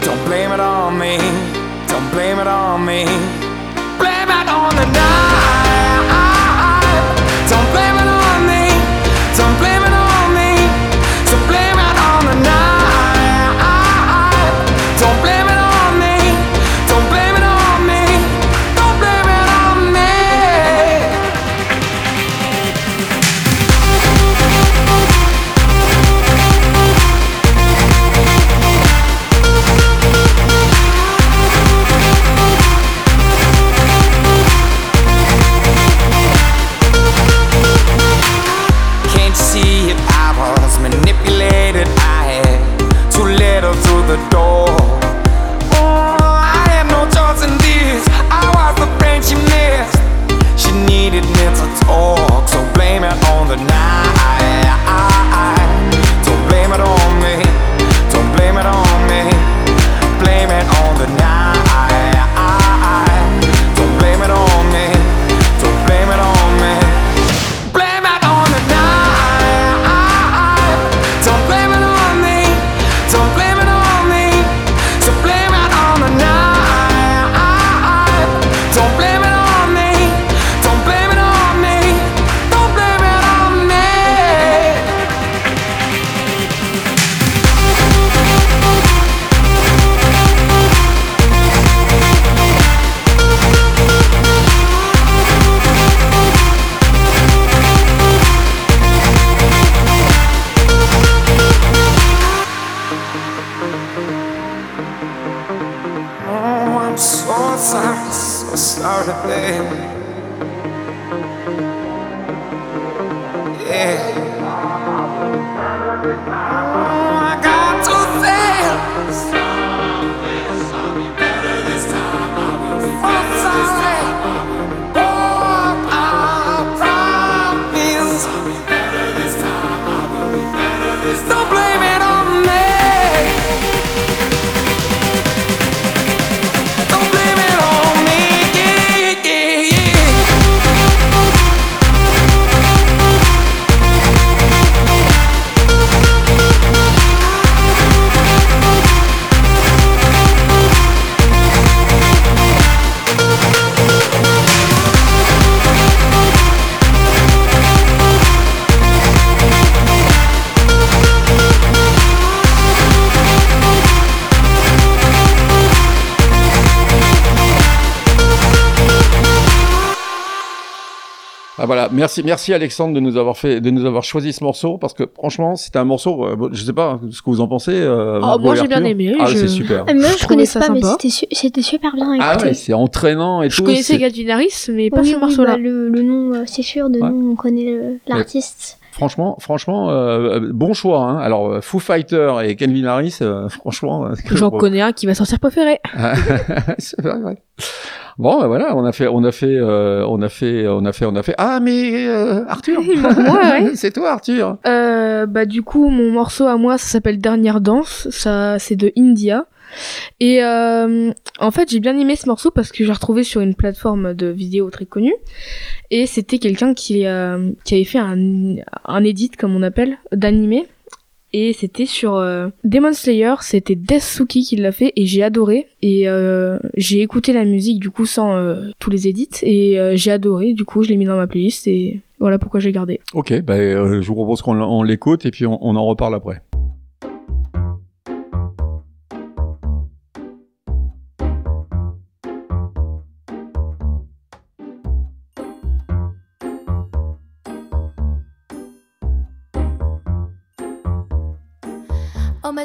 Don't blame it on me, don't blame it on me. Blame it on the night. Don't blame it on me, don't blame it on me. So blame it on the night. Don't blame it on me, don't blame it on me. Don't blame it on me. Yeah. Yeah. I got to fail. Something, something better this time. I will be better this time. Oh, I promise. Something better this time. I will be better this time. Don't blame it on me. Ah voilà, merci, merci Alexandre de nous avoir fait, de nous avoir choisi ce morceau, parce que franchement, c'était un morceau, euh, je sais pas ce que vous en pensez. Euh, oh, moi j'ai bien aimé. Ah, je... c'est super. Moi je, je connaissais pas, sympa. Mais c'était, su... c'était super bien écouté. Ah ouais, c'est entraînant et je tout. Je connaissais Calvin Harris, mais oui, pas oui, ce morceau-là. Bah, le, le nom, euh, c'est sûr, de ouais. Nous on connaît le, l'artiste. Ouais. Franchement, franchement, euh, bon choix. Hein. Alors, Foo Fighters et Calvin Harris, euh, franchement. J'en connais un qui va sortir préféré. C'est vrai, ouais. Bon, ben voilà, on a fait, on a fait, euh, on a fait, on a fait, on a fait. Ah, mais euh, Arthur, moi, ouais. C'est toi, Arthur. Euh, bah du coup, mon morceau à moi, ça s'appelle Dernière Danse. Ça, c'est de Indila. Et euh, en fait, j'ai bien aimé ce morceau parce que j'ai retrouvé sur une plateforme de vidéo très connue. Et c'était quelqu'un qui, euh, qui avait fait un, un edit, comme on appelle, d'animé. Et c'était sur euh, Demon Slayer, c'était Death Suki qui l'a fait et j'ai adoré. Et euh, j'ai écouté la musique du coup sans euh, tous les edits et euh, j'ai adoré. Du coup, je l'ai mis dans ma playlist et voilà pourquoi j'ai gardé. Ok, bah, euh, je vous propose qu'on on l'écoute et puis on, on en reparle après. Oh ma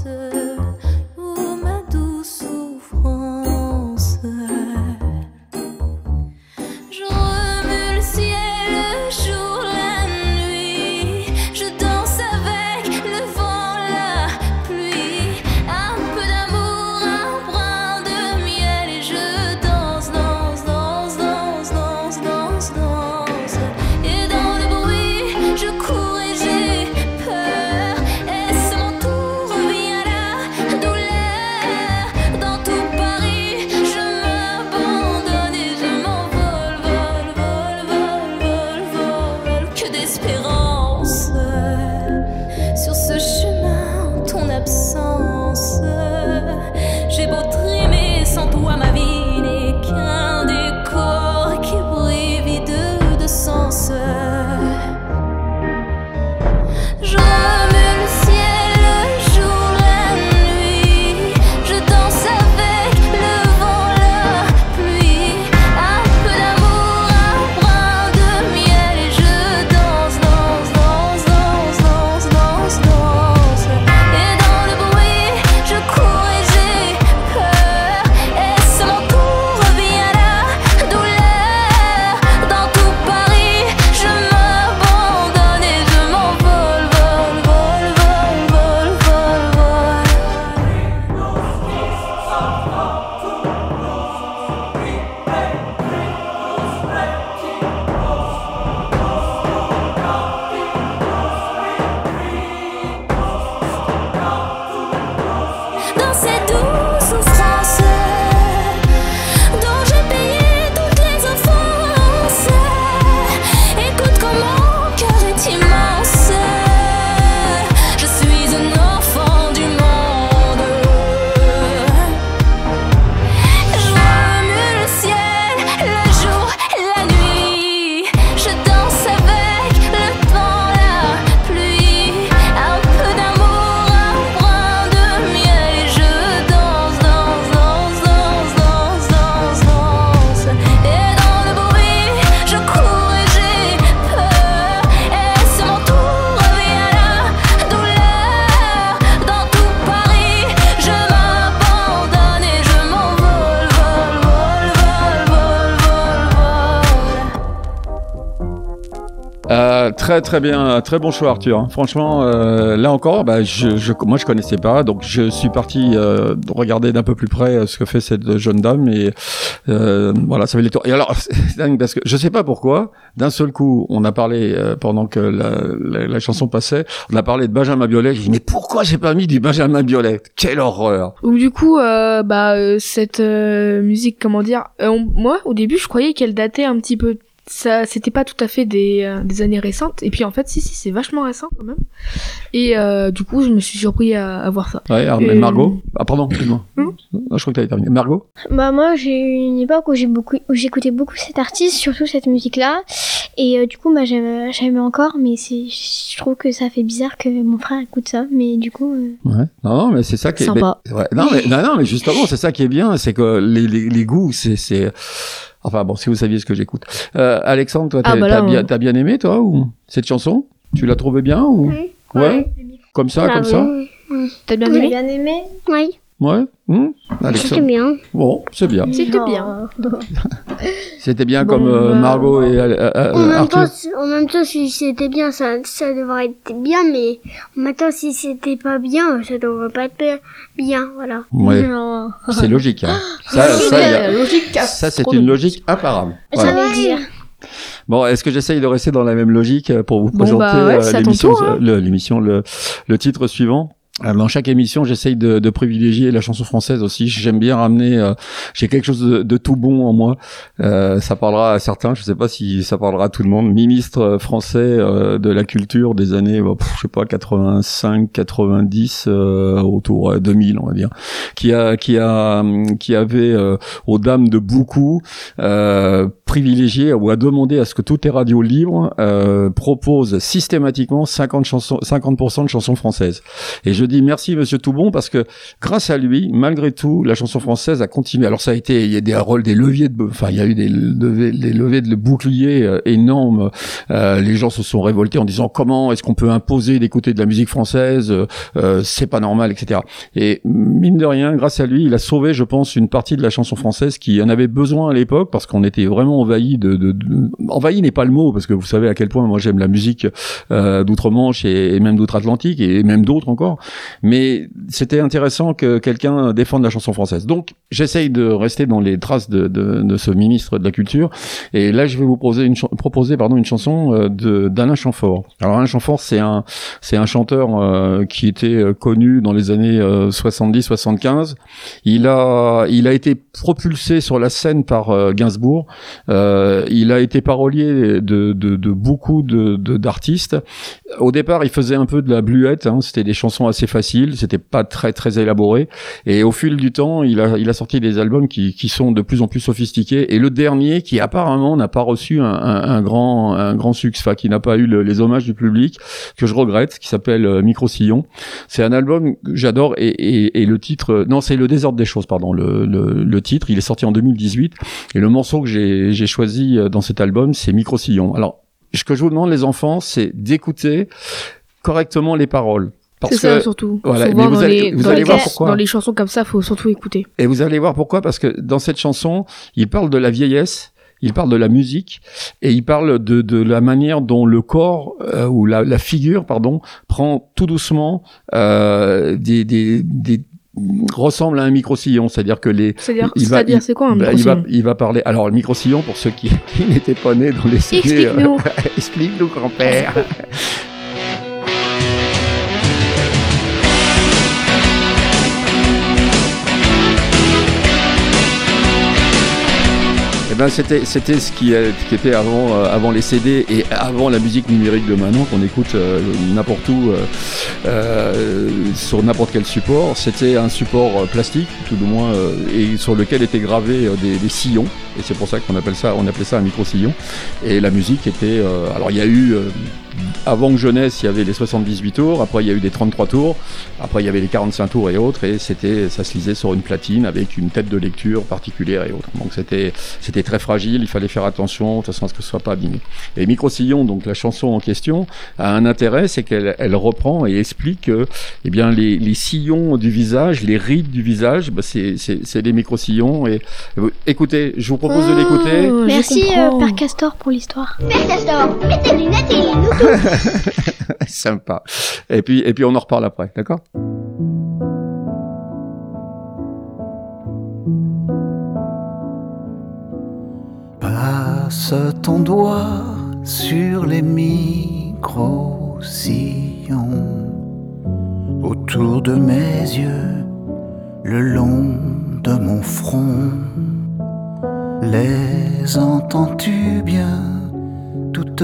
Euh, très très bien, très bon choix Arthur. Franchement, euh, là encore, bah, je, je, moi je connaissais pas, donc je suis parti euh, regarder d'un peu plus près ce que fait cette jeune dame et euh, voilà, ça fait les tours. Et alors, c'est dingue parce que je sais pas pourquoi, d'un seul coup, on a parlé euh, pendant que la, la, la chanson passait, on a parlé de Benjamin Biolay. J'ai dit mais pourquoi j'ai pas mis du Benjamin Biolay ? Quelle horreur ! Ou du coup, euh, bah euh, cette euh, musique, comment dire, euh, on, moi au début je croyais qu'elle datait un petit peu. Ça, c'était pas tout à fait des, euh, des années récentes. Et puis en fait, si, si, c'est vachement récent quand même. Et euh, du coup, je me suis surpris à, à voir ça. Ouais, alors, euh... Margaux. Ah, pardon, excuse-moi. Hum? Je crois que t'avais terminé. Margaux ? Bah, moi, j'ai eu une époque où, j'ai beaucoup, où j'écoutais beaucoup cet artiste, surtout cette musique-là. Et euh, du coup, bah, j'aimais, j'aimais encore, mais c'est, je trouve que ça fait bizarre que mon frère écoute ça. Mais du coup. Euh... Ouais. Non, non, mais c'est ça qui est. Sympa. Mais, ouais. Non, mais, non, non, mais justement, c'est ça qui est bien, c'est que les, les, les goûts, c'est. c'est... Enfin bon, si vous saviez ce que j'écoute. Euh, Alexandre, toi, t'as, ah bah là, t'as, bien, t'as bien aimé, toi, ou cette chanson ? Tu l'as trouvée bien ou... Oui. Ouais. Oui. Comme ça, ah, comme oui. ça oui. T'as bien aimé ? bien aimé Oui. Ouais. Mmh. C'était bien. Bon, c'est bien. C'était bien. C'était bien bon, comme euh, Margaux et euh, euh, en même temps, en même temps, si c'était bien, ça, ça devrait être bien, mais maintenant, si c'était pas bien, ça devrait pas être bien, voilà. Ouais. Genre... C'est logique. Hein. ça, ça, a... logique ça, c'est une logique imparable. Voilà. Ça veut dire. Bon, est-ce que j'essaye de rester dans la même logique pour vous bon, présenter bah ouais, euh, l'émission, tour, hein. le, l'émission, le, le titre suivant? Dans chaque émission, j'essaye de, de privilégier la chanson française aussi. J'aime bien ramener. Euh, j'ai quelque chose de, de tout bon en moi. Euh, ça parlera à certains. Je ne sais pas si ça parlera à tout le monde. Ministre français euh, de la culture des années, bah, pff, je sais pas, quatre-vingt-cinq, quatre-vingt-dix, euh, autour euh, deux mille, on va dire, qui a, qui a, qui avait euh, aux dames de beaucoup euh, privilégié ou a demandé à ce que toutes les radios libres euh, proposent systématiquement cinquante chansons, cinquante pour cent de chansons françaises. Et je dis merci Monsieur Toubon parce que grâce à lui, malgré tout, la chanson française a continué. Alors ça a été, il y a des rôles, des leviers de, enfin il y a eu des levées, des levées de boucliers euh, énormes. Euh, les gens se sont révoltés en disant comment est-ce qu'on peut imposer d'écouter de la musique française, euh, c'est pas normal, et cetera. Et mine de rien, grâce à lui, il a sauvé, je pense, une partie de la chanson française qui en avait besoin à l'époque parce qu'on était vraiment envahi de, de, de... envahi n'est pas le mot parce que vous savez à quel point moi j'aime la musique euh, d'outre-Manche et, et même d'outre-Atlantique et même d'autres encore. Mais c'était intéressant que quelqu'un défende la chanson française. Donc, j'essaye de rester dans les traces de, de, de ce ministre de la Culture. Et là, je vais vous proposer une, ch- proposer, pardon, une chanson de, d'Alain Chamfort. Alors, Alain Chamfort, c'est un, c'est un chanteur euh, qui était connu dans les années euh, soixante-dix soixante-quinze. Il a, il a été propulsé sur la scène par euh, Gainsbourg. Euh, il a été parolier de, de, de beaucoup de, de, d'artistes. Au départ, il faisait un peu de la bluette. Hein, c'était des chansons assez facile, c'était pas très très élaboré et au fil du temps, il a il a sorti des albums qui qui sont de plus en plus sophistiqués et le dernier qui apparemment n'a pas reçu un, un, un grand un grand succès, enfin qui n'a pas eu le, les hommages du public que je regrette, qui s'appelle Micro Sillon. C'est un album que j'adore et, et et le titre non, c'est Le désordre des choses pardon, le le le titre, il est sorti en deux mille dix-huit et le morceau que j'ai j'ai choisi dans cet album, c'est Micro Sillon. Alors, ce que je vous demande les enfants, c'est d'écouter correctement les paroles. Parce c'est ça que, surtout. Voilà, mais vous allez, les, vous allez voir cas, pourquoi. Dans les chansons comme ça, faut surtout écouter. Et vous allez voir pourquoi, parce que dans cette chanson, il parle de la vieillesse, il parle de la musique, et il parle de, de la manière dont le corps euh, ou la, la figure, pardon, prend tout doucement euh, des des des ressemble à un micro-sillon, c'est-à-dire que les... C'est-à-dire, il va, c'est-à-dire il, c'est quoi un micro-sillon ? il va, il va parler... Alors, le micro-sillon, pour ceux qui, qui n'étaient pas nés dans les... Explique-nous. Explique-nous, grand-père. Ben c'était c'était ce qui, qui était avant euh, avant les C D et avant la musique numérique de maintenant qu'on écoute euh, n'importe où euh, euh, sur n'importe quel support. C'était un support plastique tout du moins euh, et sur lequel étaient gravés euh, des, des sillons et c'est pour ça qu'on appelle ça on appelait ça un micro sillon et la musique était euh, alors il y a eu euh, avant que je naisse, il y avait les soixante-dix-huit tours, après il y a eu des trente-trois tours, après il y avait les quarante-cinq tours et autres, et c'était, ça se lisait sur une platine avec une tête de lecture particulière et autres. Donc c'était, c'était très fragile, il fallait faire attention, de toute façon à ce que ce soit pas abîmé. Et Micro-Sillon, donc la chanson en question, a un intérêt, c'est qu'elle elle reprend et explique que, eh bien, les, les sillons du visage, les rides du visage, bah, c'est, c'est, c'est des micro-sillons. Et, euh, écoutez, je vous propose oh, de l'écouter. Merci euh, Père Castor pour l'histoire. Père Castor, mets tes lunettes et nous tous. Sympa. Et puis, et puis on en reparle après, d'accord ? Passe ton doigt sur les micro-sillons, autour de mes yeux, le long de mon front. Les entends-tu bien, toutes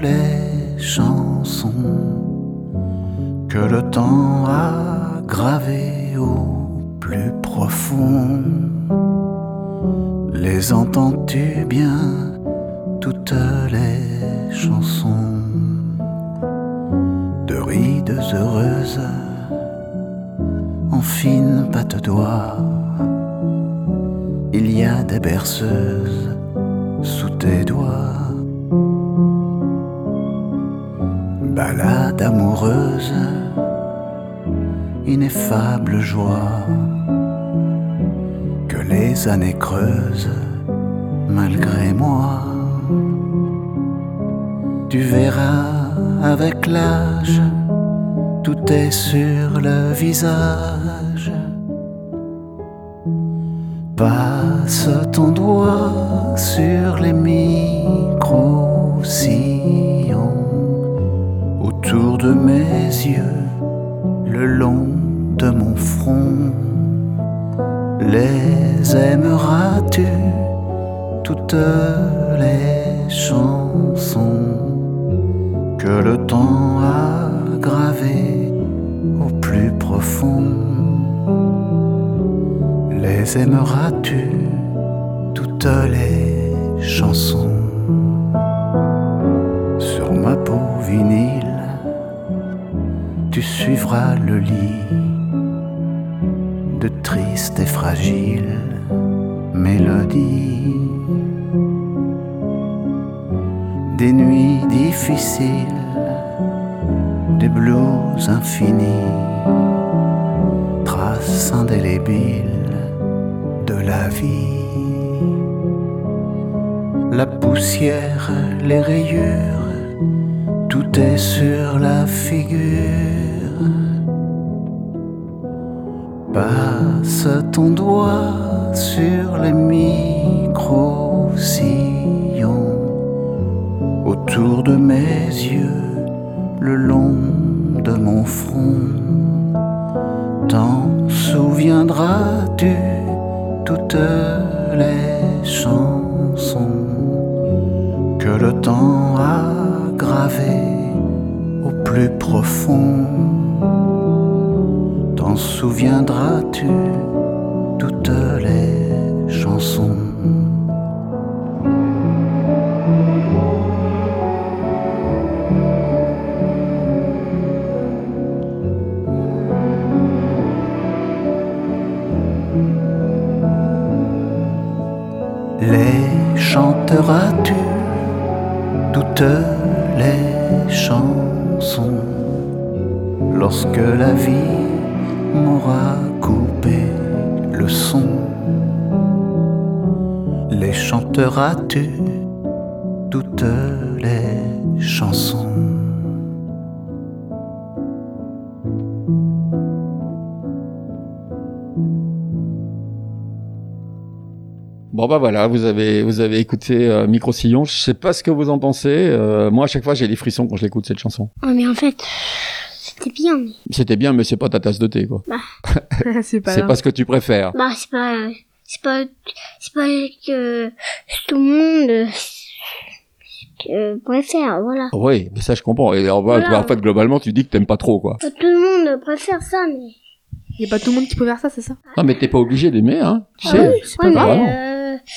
les chansons que le temps a gravées au plus profond. Les entends-tu bien, toutes les chansons de rides heureuses en fine patte d'oie. Il y a des berceuses sous tes doigts. Balade amoureuse, ineffable joie, que les années creusent malgré moi. Tu verras avec l'âge, tout est sur le visage. Passe ton doigt sur les micro-sillons, autour de mes yeux, le long de mon front. Les aimeras-tu, toutes les chansons que le temps a gravées au plus profond? Les aimeras-tu, toutes les chansons sur ma peau vinyle? Tu suivras le lit de triste et fragile mélodie, des nuits difficiles, des blues infinis, traces indélébiles de la vie. La poussière, les rayures, tout est sur la figure. Passe ton doigt sur les micro-sillons, autour de mes yeux, le long de mon front. T'en souviendras-tu, toutes les chansons que le temps a gravées au plus profond? T'en souviendras-tu, toutes les chansons? Les chanteras-tu, toutes les chansons, lorsque la vie m'aura coupé le son? Les chanteras-tu, toutes les chansons? Bon bah voilà, vous avez vous avez écouté euh, Micro-Sillon. Je sais pas ce que vous en pensez. Euh, moi à chaque fois j'ai des frissons quand je l'écoute cette chanson. Ouais, mais en fait c'était bien. Mais... C'était bien, mais c'est pas ta tasse de thé quoi. Bah, c'est pas. C'est pas ce que tu préfères. Bah c'est pas c'est pas c'est pas que tout le monde euh, préfère, voilà. Oui, mais ça je comprends. Et en, voilà. En fait globalement tu dis que t'aimes pas trop quoi. Tout le monde préfère ça, mais il y a pas tout le monde qui peut faire ça, c'est ça. Non mais t'es pas obligé d'aimer hein. Tu ah sais, oui, c'est ouais, pas grave.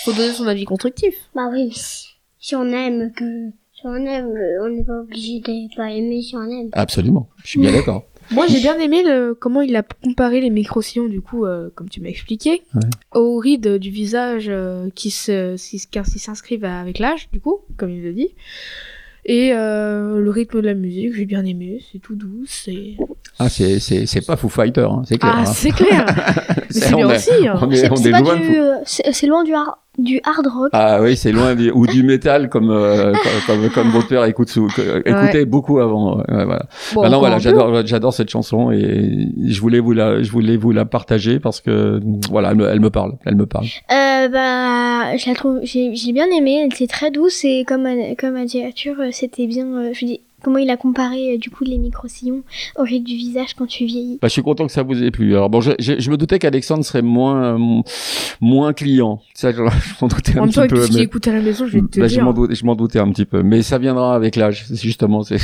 Faut donner son avis constructif. Bah oui, si on aime que, si si on aime, on n'est pas obligé de pas aimer si on aime. Absolument, je suis bien d'accord. Moi, j'ai bien aimé le, comment il a comparé les micro-sillons, du coup, euh, comme tu m'as expliqué, ouais. aux rides du visage euh, qui, se, qui s'inscrivent avec l'âge, du coup, comme il le dit. Et euh, le rythme de la musique, j'ai bien aimé, c'est tout doux, c'est... Ah, c'est, c'est, c'est pas Foo Fighters, hein, c'est clair. Ah, hein. c'est clair Mais c'est, c'est bien est, aussi hein. on est, on c'est, est loin du, de... c'est, c'est loin du hard, du hard rock. Ah oui, c'est loin du... Ou du métal, comme, euh, comme, comme, comme votre père écoute, euh, écoutait ouais. beaucoup avant. Ouais, voilà. Bon, bah non, voilà, j'adore, j'adore cette chanson et je voulais vous la, je voulais vous la partager parce que, voilà, elle me, elle me parle, elle me parle. Euh, bah, je la trouve, j'ai, j'ai bien aimé, c'est très douce et comme, comme a dit Arthur, c'était bien, euh, je dis, comment il a comparé euh, du coup les micro-sillons au rythme du visage quand tu vieillis. Bah, je suis content que ça vous ait plu. Alors bon, je, je, je me doutais qu'Alexandre serait moins euh, moins client. Ça, je, je m'en doutais un petit peu. En même temps, puisqu'il écoute à la maison, je vais te bah, dire. Je m'en, doutais, je m'en doutais un petit peu, mais ça viendra avec l'âge. Justement, c'est,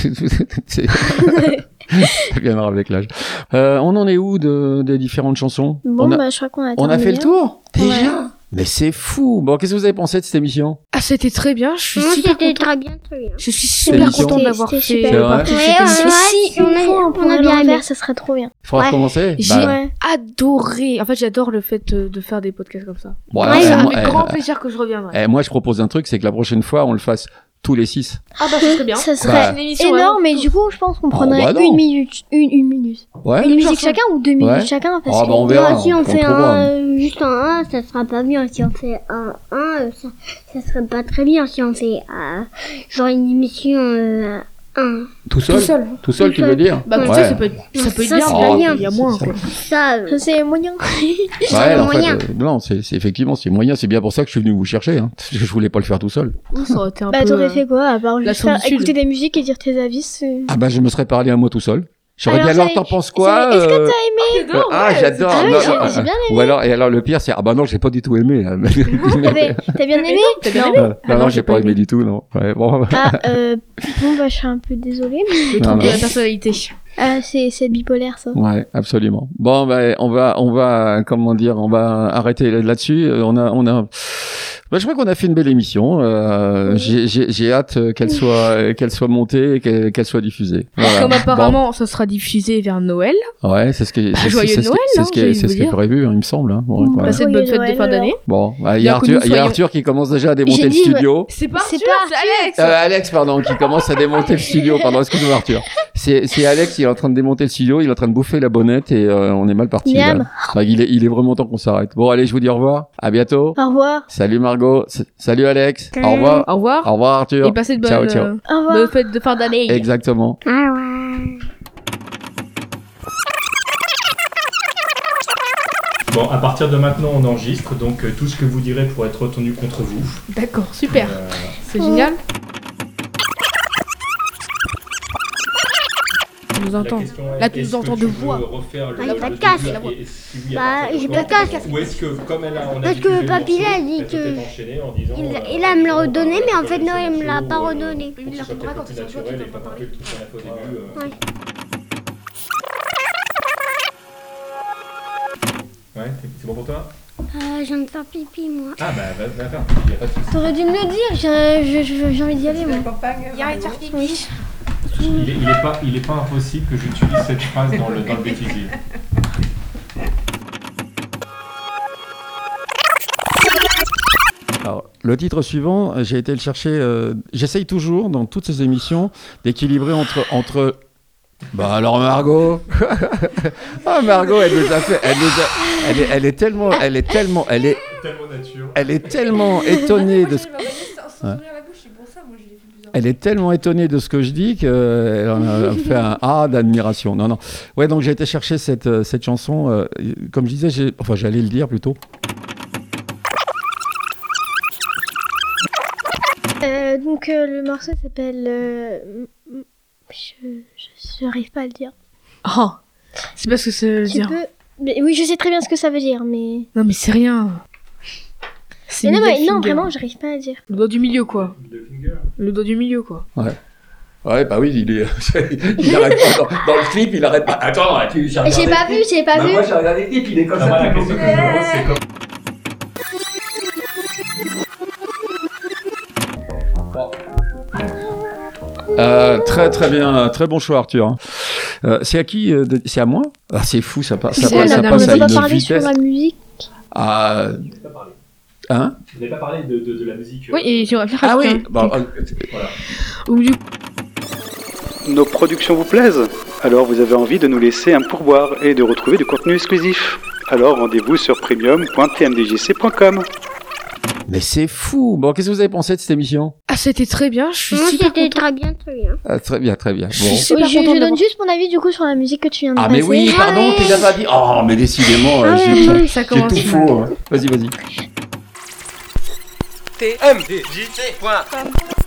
c'est... ça viendra avec l'âge. Euh, on en est où de, des différentes chansons? Bon, on a, bah, je crois qu'on a. On a fait le tour déjà. Ouais. Mais c'est fou. Bon, qu'est-ce que vous avez pensé de cette émission? Ah, c'était très bien. Je suis non, super contente. C'était très bien, très bien. Je suis super contente d'avoir fait. C'est vrai. Ouais, ouais, si on a, on a bien aimé, ça serait trop bien. Il faudra ouais. commencer. J'ai bah. adoré. En fait, j'adore le fait de faire des podcasts comme ça. Bon, ouais, c'est un euh, grand euh, plaisir que je reviendrai. Euh, moi, je propose un truc, c'est que la prochaine fois, on le fasse tous les six. Ah bah ça serait bien. Ça serait bah, une émission énorme, mais du coup je pense qu'on prendrait oh, bah une minute, une, une minute. Ouais. Une musique chacun ou deux minutes ouais. chacun. Parce oh, bah on verra. Si on, on fait un, juste un un, ça sera pas bien. Si on fait un un, ça, ça serait pas très bien. Si on fait euh, genre une émission euh, un. Tout seul. Tout seul. Tout seul, tu veux dire? Bah tout ouais. ça, ça peut être, ça peut être ça, bien. Ça, c'est il y a moins. Ça, c'est moyen. Ouais, en fait, euh, non, c'est, c'est effectivement, c'est moyen. C'est bien pour ça que je suis venu vous chercher. Hein. Je voulais pas le faire tout seul. Ça aurait été un bah, peu. Bah, t'aurais fait quoi à part juste faire, écouter des musiques et dire tes avis? c'est... Ah bah, je me serais parlé à moi tout seul. J'aurais dit alors, t'en penses quoi? Est-ce que t'as aimé? Ah, non, ah ouais, j'adore. Ah, oui, non, j'ai, non, j'ai bien aimé. Ou alors, et alors le pire, c'est ah bah non, j'ai pas du tout aimé. T'as bien aimé? T'as bien aimé? Non, ah, non, non, j'ai, j'ai pas, pas aimé du tout, non. Ouais, bon. Ah, euh, bon, bah, je suis un peu désolée. Le truc de la personnalité. Ah, c'est, c'est bipolaire, ça. Ouais, absolument. Bon, bah, on va, on va, comment dire, on va arrêter là-dessus. On a, on a, bah, je crois qu'on a fait une belle émission. Euh, j'ai, j'ai, j'ai hâte qu'elle soit, qu'elle soit montée et qu'elle, qu'elle soit diffusée. Voilà. Comme apparemment, bon. ça sera diffusé vers Noël. Ouais, c'est ce qui, bah, joyeux c'est, Noël, c'est ce qui, hein, c'est ce qui est prévu, hein, il me semble. Hein. Ouais, voilà. Passez de bonnes fêtes de fin d'année. Bon, il bah, y a Arthur, il y a Arthur qui commence déjà à démonter le studio. C'est pas Arthur, c'est Alex. Euh, Alex, pardon, qui commence à démonter le studio. Pardon, excuse-moi, Arthur. C'est, c'est Alex qui est en train de démonter le studio, il est en train de bouffer la bonnette et euh, on est mal parti. Enfin, il est, il est vraiment temps qu'on s'arrête. Bon, allez, je vous dis au revoir. À bientôt. Au revoir. Salut Margaux. S- salut Alex. Salut. Au revoir. Au revoir. Au revoir Arthur. Et passez de bonnes euh, fêtes de fin d'année. Exactement. Au revoir. Bon, à partir de maintenant, on enregistre, donc euh, tout ce que vous direz pourra être retenu contre vous. D'accord, super. Euh... C'est génial. Nous entend. Là, tu nous entends de voix. Ah, il va casser la voix. Bah, j'ai pas casse. Ou est-ce que, comme elle a. Parce que Papy a dit que. Il a me l'a redonné, mais en fait, non, il me l'a pas redonné. Il me l'a redonné quand il s'est joué. Ouais. Ouais, c'est bon pour toi ? Euh, je viens de faire pipi, moi. Ah, bah, va, va faire pipi, y'a pas de soucis. T'aurais dû me le dire, j'ai, j'ai, j'ai envie d'y aller, moi. Il arrête de faire pipi. Il est, il, est pas, il est pas impossible que j'utilise cette phrase dans le, dans le bêtisier. Alors, le titre suivant, j'ai été le chercher. Euh, j'essaye toujours, dans toutes ces émissions, d'équilibrer entre... entre... Bah alors Margaux, ah Margaux, elle nous a fait, elle nous a, elle est, elle est tellement, elle est tellement, elle est, elle est tellement étonnée de ce. Elle est tellement étonnée de ce que je dis qu'elle en a fait un ah d'admiration. Non non, ouais donc j'ai été chercher cette cette chanson, euh, comme je disais, j'ai, enfin j'allais le dire plutôt. Euh, donc euh, le morceau s'appelle. Euh... Je, je n'arrive pas à le dire. Oh, c'est pas ce que ça veut tu dire. Peux... Mais oui, je sais très bien ce que ça veut dire, mais. Non, mais c'est rien. C'est mais non, mais non, vraiment, j'arrive pas à le dire. Le doigt du milieu, quoi. Le doigt du milieu, quoi. Ouais. Ouais, bah oui, il est. il arrête pas. Dans, dans le clip, il arrête pas. Attends, tu. J'ai, j'ai pas vu, j'ai pas bah vu. Moi, j'ai regardé le clip, il est comme non, ça. Voilà, c'est comme... c'est comme... Bon. Très très bien, très bon choix Arthur. Euh, c'est à qui euh, de... C'est à moi ah, c'est fou, ça, par... ça, ça, ça passe à une vitesse. On n'a pas parlé sur la musique. Ah. Hein Vous n'avez pas parlé de, de, de la musique. Oui, et j'aurais faire. Ah oui. Bon, voilà. Nos productions vous plaisent? Alors vous avez envie de nous laisser un pourboire et de retrouver du contenu exclusif? Alors rendez-vous sur premium point t m d j c point com. Mais c'est fou. Bon, qu'est-ce que vous avez pensé de cette émission? Ah, c'était très bien. Je suis Moi, super c'était content. très bien, très bien. Ah, très bien, très bien. Bon. Je suis super oui, je, je donne juste mon avis du coup sur la musique que tu viens de passer. Ah, mais oui, pardon, tu l'as pas dit. Oh, mais décidément, ah, j'ai, oui, ça j'ai tout faux. Hein. Vas-y, vas-y. t m d j c point com